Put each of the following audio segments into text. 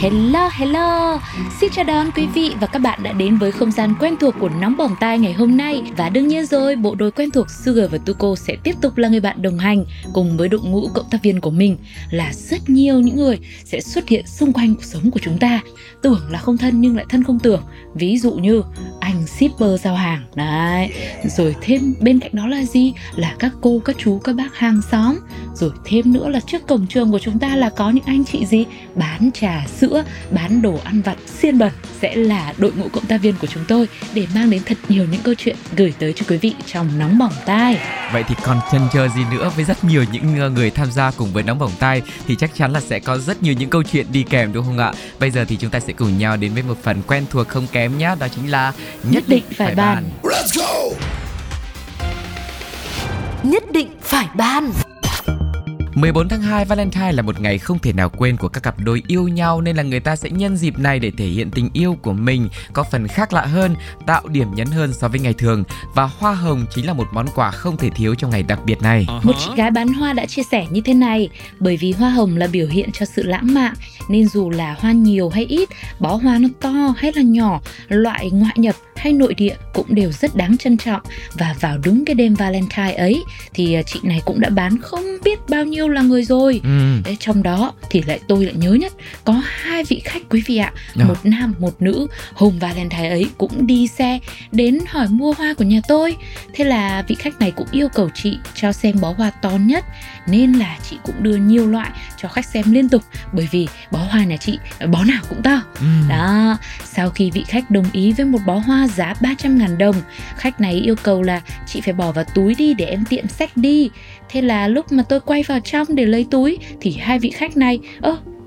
Hello, hello. Xin chào đón quý vị và các bạn đã đến với không gian quen thuộc của Nóng Bỏng Tai ngày hôm nay. Và đương nhiên rồi, bộ đôi quen thuộc Suger và Tu Co sẽ tiếp tục là người bạn đồng hành cùng với đội ngũ cộng tác viên của mình, là rất nhiều những người sẽ xuất hiện xung quanh cuộc sống của chúng ta. Tưởng là không thân nhưng lại thân không tưởng. Ví dụ như anh shipper giao hàng. Đấy. Rồi thêm bên cạnh đó là gì? Là các cô, các chú, các bác hàng xóm. Rồi thêm nữa là trước cổng trường của chúng ta là có những anh chị gì? Bán trà sữa, bán đồ ăn vặt xiên bẩn sẽ là đội ngũ cộng tác viên của chúng tôi để mang đến thật nhiều những câu chuyện gửi tới cho quý vị trong Nóng Bỏng Tai. Vậy thì còn chần chờ gì nữa, với rất nhiều những người tham gia cùng với Nóng Bỏng Tai thì chắc chắn là sẽ có rất nhiều những câu chuyện đi kèm, đúng không ạ? Bây giờ thì chúng ta sẽ cùng nhau đến với một phần quen thuộc không kém nhé, đó chính là Nhất định phải bàn. Let's go! Nhất định phải bàn. 14 tháng 2 Valentine là một ngày không thể nào quên của các cặp đôi yêu nhau, nên là người ta sẽ nhân dịp này để thể hiện tình yêu của mình có phần khác lạ hơn, tạo điểm nhấn hơn so với ngày thường, và hoa hồng chính là một món quà không thể thiếu trong ngày đặc biệt này. Một chị gái bán hoa đã chia sẻ như thế này: bởi vì hoa hồng là biểu hiện cho sự lãng mạn, nên dù là hoa nhiều hay ít, bó hoa nó to hay là nhỏ, loại ngoại nhập hay nội địa cũng đều rất đáng trân trọng. Và vào đúng cái đêm Valentine ấy thì chị này cũng đã bán không biết bao nhiêu là người rồi. Đấy, trong đó thì tôi lại nhớ nhất có 2 vị khách, quý vị ạ. Một nam một nữ, hôm Valentine ấy cũng đi xe đến hỏi mua hoa của nhà tôi. Thế là vị khách này cũng yêu cầu chị cho xem bó hoa to nhất, nên là chị cũng đưa nhiều loại cho khách xem liên tục, bởi vì bó hoa nhà chị bó nào cũng to. Đó, sau khi vị khách đồng ý với một bó hoa giá 300.000 đồng, khách này yêu cầu là chị phải bỏ vào túi đi để em tiện xách đi. Thế là lúc mà tôi quay vào trong để lấy túi thì 2 vị khách này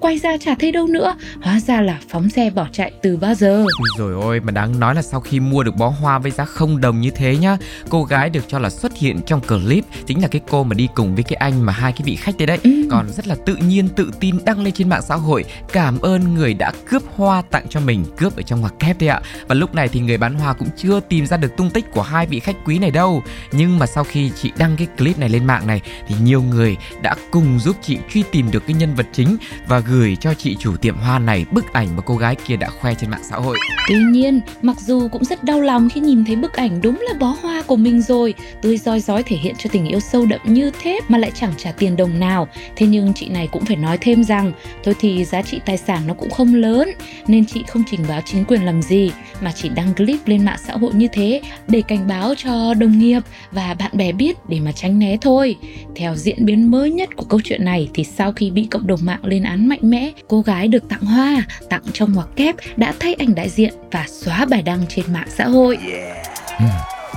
quay ra chả thấy đâu nữa, hóa ra là phóng xe bỏ chạy từ bao giờ. Rồi ôi, mà đáng nói là sau khi mua được bó hoa với giá 0 đồng như thế nhá, cô gái được cho là xuất hiện trong clip chính là cái cô mà đi cùng với cái anh mà 2 cái vị khách đấy. Còn rất là tự nhiên, tự tin đăng lên trên mạng xã hội cảm ơn người đã cướp hoa tặng cho mình, cướp ở trong ngoặc kép đấy ạ. Và lúc này thì người bán hoa cũng chưa tìm ra được tung tích của 2 vị khách quý này đâu. Nhưng mà sau khi chị đăng cái clip này lên mạng này thì nhiều người đã cùng giúp chị truy tìm được cái nhân vật chính và gửi cho chị chủ tiệm hoa này bức ảnh mà cô gái kia đã khoe trên mạng xã hội. Tuy nhiên, mặc dù cũng rất đau lòng khi nhìn thấy bức ảnh đúng là bó hoa của mình rồi, tươi rói rói thể hiện cho tình yêu sâu đậm như thế mà lại chẳng trả tiền đồng nào. Thế nhưng chị này cũng phải nói thêm rằng thôi thì giá trị tài sản nó cũng không lớn, nên chị không trình báo chính quyền làm gì, mà chỉ đăng clip lên mạng xã hội như thế để cảnh báo cho đồng nghiệp và bạn bè biết để mà tránh né thôi. Theo diễn biến mới nhất của câu chuyện này thì sau khi bị cộng đồng mạng lên án mạnh mẽ, cô gái được tặng hoa, tặng trong ngoặc kép đã thay ảnh đại diện và xóa bài đăng trên mạng xã hội.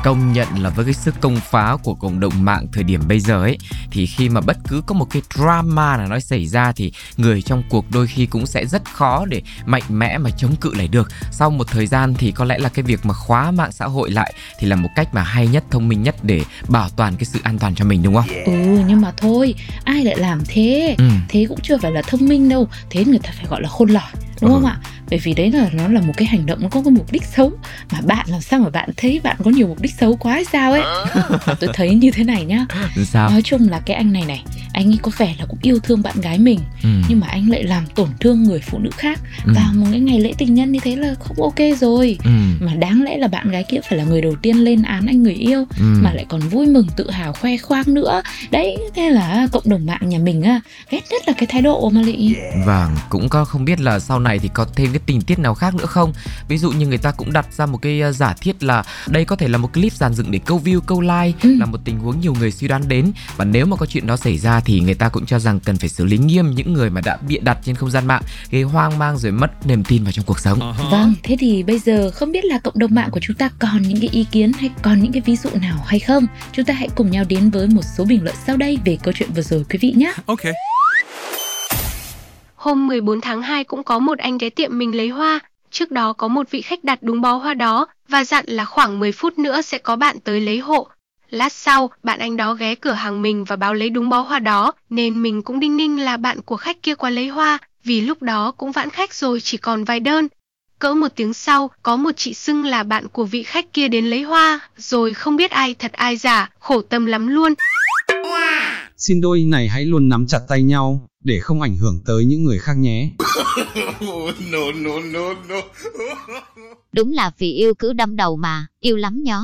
Công nhận là với cái sức công phá của cộng đồng mạng thời điểm bây giờ ấy, thì khi mà bất cứ có một cái drama nào nó xảy ra thì người trong cuộc đôi khi cũng sẽ rất khó để mạnh mẽ mà chống cự lại được. Sau một thời gian thì có lẽ là cái việc mà khóa mạng xã hội lại thì là một cách mà hay nhất, thông minh nhất để bảo toàn cái sự an toàn cho mình, đúng không? Nhưng mà thôi, ai lại làm thế? Thế cũng chưa phải là thông minh đâu, thế người ta phải gọi là khôn lỏi, đúng không ạ? Bởi vì đấy là nó là một cái hành động nó có cái mục đích xấu, mà bạn làm sao mà bạn thấy bạn có nhiều mục đích xấu quá hay sao ấy. Tôi thấy như thế này nhá. Sao? Nói chung là cái anh này này, anh ấy có vẻ là cũng yêu thương bạn gái mình, nhưng mà anh lại làm tổn thương người phụ nữ khác vào một cái ngày lễ tình nhân như thế là không ok rồi. Mà đáng lẽ là bạn gái kia phải là người đầu tiên lên án anh người yêu, mà lại còn vui mừng tự hào khoe khoang nữa. Đấy, thế là cộng đồng mạng nhà mình ghét nhất là cái thái độ mà lại. Vâng, cũng có không biết là sau này thì có thêm cái tình tiết nào khác nữa không? Ví dụ như người ta cũng đặt ra một cái giả thiết là đây có thể là một clip dàn dựng để câu view, câu like, là một tình huống nhiều người suy đoán đến. Và nếu mà có chuyện đó xảy ra thì người ta cũng cho rằng cần phải xử lý nghiêm những người mà đã bịa đặt trên không gian mạng, gây hoang mang rồi mất niềm tin vào trong cuộc sống. Vâng, thế thì bây giờ không biết là cộng đồng mạng của chúng ta còn những cái ý kiến hay còn những cái ví dụ nào hay không? Chúng ta hãy cùng nhau đến với một số bình luận sau đây về câu chuyện vừa rồi quý vị nhé. Ok. Hôm 14 tháng 2 cũng có một anh ghé tiệm mình lấy hoa. Trước đó có một vị khách đặt đúng bó hoa đó và dặn là khoảng 10 phút nữa sẽ có bạn tới lấy hộ. Lát sau, bạn anh đó ghé cửa hàng mình và báo lấy đúng bó hoa đó, nên mình cũng đinh ninh là bạn của khách kia qua lấy hoa, vì lúc đó cũng vãn khách rồi chỉ còn vài đơn. Cỡ một tiếng sau, có một chị xưng là bạn của vị khách kia đến lấy hoa, rồi không biết ai thật ai giả, khổ tâm lắm luôn. Xin đôi này hãy luôn nắm chặt tay nhau, để không ảnh hưởng tới những người khác nhé. No. Đúng là vì yêu cứ đâm đầu mà, yêu lắm nhó.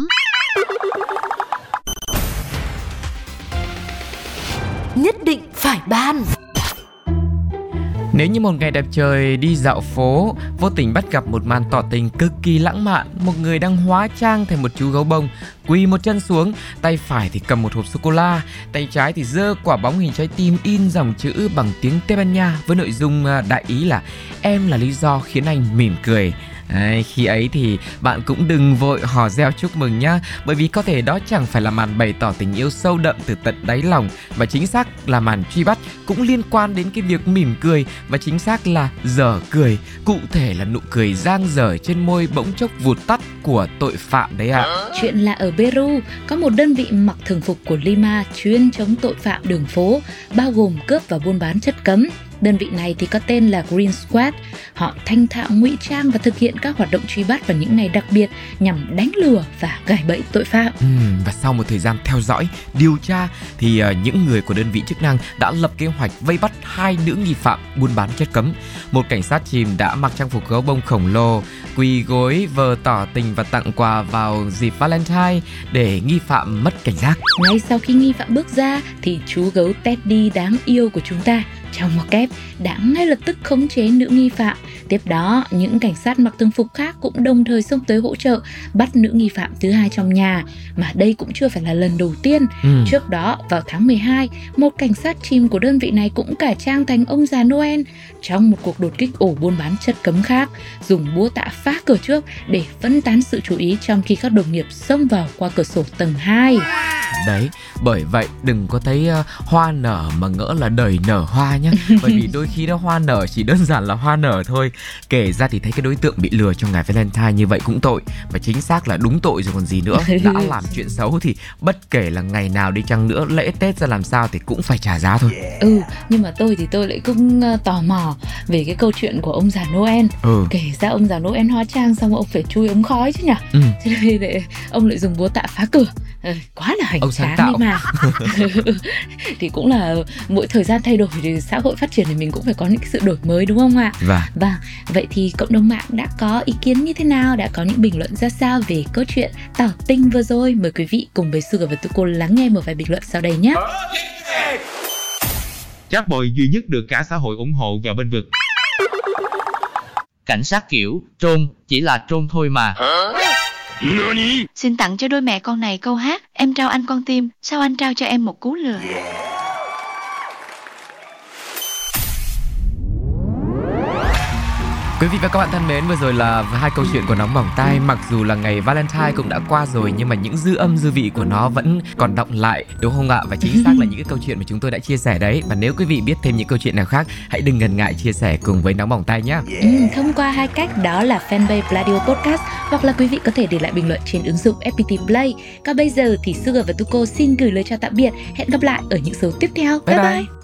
Nhất định phải ban. Nếu như một ngày đẹp trời đi dạo phố, vô tình bắt gặp một màn tỏ tình cực kỳ lãng mạn, một người đang hóa trang thành một chú gấu bông, quỳ một chân xuống, tay phải thì cầm một hộp sô-cô-la, tay trái thì giơ quả bóng hình trái tim in dòng chữ bằng tiếng Tây Ban Nha với nội dung đại ý là em là lý do khiến anh mỉm cười. Khi ấy thì bạn cũng đừng vội hò reo chúc mừng nhá, bởi vì có thể đó chẳng phải là màn bày tỏ tình yêu sâu đậm từ tận đáy lòng, và chính xác là màn truy bắt cũng liên quan đến cái việc mỉm cười, và chính xác là dở cười, cụ thể là nụ cười dang dở trên môi bỗng chốc vụt tắt của tội phạm đấy ạ. Chuyện là ở Peru, có một đơn vị mặc thường phục của Lima chuyên chống tội phạm đường phố, bao gồm cướp và buôn bán chất cấm. Đơn vị này thì có tên là Green Squad. Họ thanh thạo ngụy trang và thực hiện các hoạt động truy bắt vào những ngày đặc biệt nhằm đánh lừa và gài bẫy tội phạm. Và sau một thời gian theo dõi, điều tra thì những người của đơn vị chức năng đã lập kế hoạch vây bắt hai nữ nghi phạm buôn bán chất cấm. Một cảnh sát chìm đã mặc trang phục gấu bông khổng lồ, quỳ gối vờ tỏ tình và tặng quà vào dịp Valentine để nghi phạm mất cảnh giác. Ngay sau khi nghi phạm bước ra thì chú gấu Teddy đáng yêu của chúng ta trong một kép đã ngay lập tức khống chế nữ nghi phạm. Tiếp đó, những cảnh sát mặc thường phục khác cũng đồng thời xông tới hỗ trợ bắt nữ nghi phạm thứ hai trong nhà. Mà đây cũng chưa phải là lần đầu tiên. Trước đó, vào tháng 12, một cảnh sát chìm của đơn vị này cũng cải trang thành ông già Noel trong một cuộc đột kích ổ buôn bán chất cấm khác, dùng búa tạ phá cửa trước để phân tán sự chú ý trong khi các đồng nghiệp xông vào qua cửa sổ tầng 2. Đấy, bởi vậy đừng có thấy hoa nở mà ngỡ là đời nở hoa nhá. Bởi vì đôi khi đó hoa nở chỉ đơn giản là hoa nở thôi. Kể ra thì thấy cái đối tượng bị lừa trong ngày Valentine như vậy cũng tội, và chính xác là đúng tội rồi còn gì nữa. Đã làm chuyện xấu thì bất kể là ngày nào đi chăng nữa, lễ Tết ra làm sao thì cũng phải trả giá thôi. Nhưng mà tôi lại cũng tò mò về cái câu chuyện của ông già Noel. Kể ra ông già Noel hóa trang xong ông phải chui ống khói chứ nhỉ. Thế nên lại, ông lại dùng búa tạ phá cửa. Quá là hành sáng đi mà. Thì cũng là mỗi thời gian thay đổi thì xã hội phát triển thì mình cũng phải có những sự đổi mới, đúng không ạ? Vâng. Vậy thì cộng đồng mạng đã có ý kiến như thế nào, đã có những bình luận ra sao về câu chuyện tỏ tình vừa rồi? Mời quý vị cùng với Suger và Tu Co lắng nghe một vài bình luận sau đây nhé. Chắc bồi duy nhất được cả xã hội ủng hộ và bên vực. Cảnh sát kiểu trôn chỉ là trôn thôi mà. Xin tặng cho đôi mẹ con này câu hát "Em trao anh con tim, sao anh trao cho em một cú lừa". Quý vị và các bạn thân mến, vừa rồi là hai câu chuyện của Nóng Bỏng Tai. Mặc dù là ngày Valentine cũng đã qua rồi, nhưng mà những dư âm dư vị của nó vẫn còn đọng lại, đúng không ạ? Và chính xác là những cái câu chuyện mà chúng tôi đã chia sẻ đấy. Và nếu quý vị biết thêm những câu chuyện nào khác, hãy đừng ngần ngại chia sẻ cùng với Nóng Bỏng Tai nhé. Thông qua hai cách, đó là fanpage Radio Podcast, hoặc là quý vị có thể để lại bình luận trên ứng dụng FPT Play. Còn bây giờ thì Suger và Tu Co xin gửi lời chào tạm biệt. Hẹn gặp lại ở những số tiếp theo. Bye bye.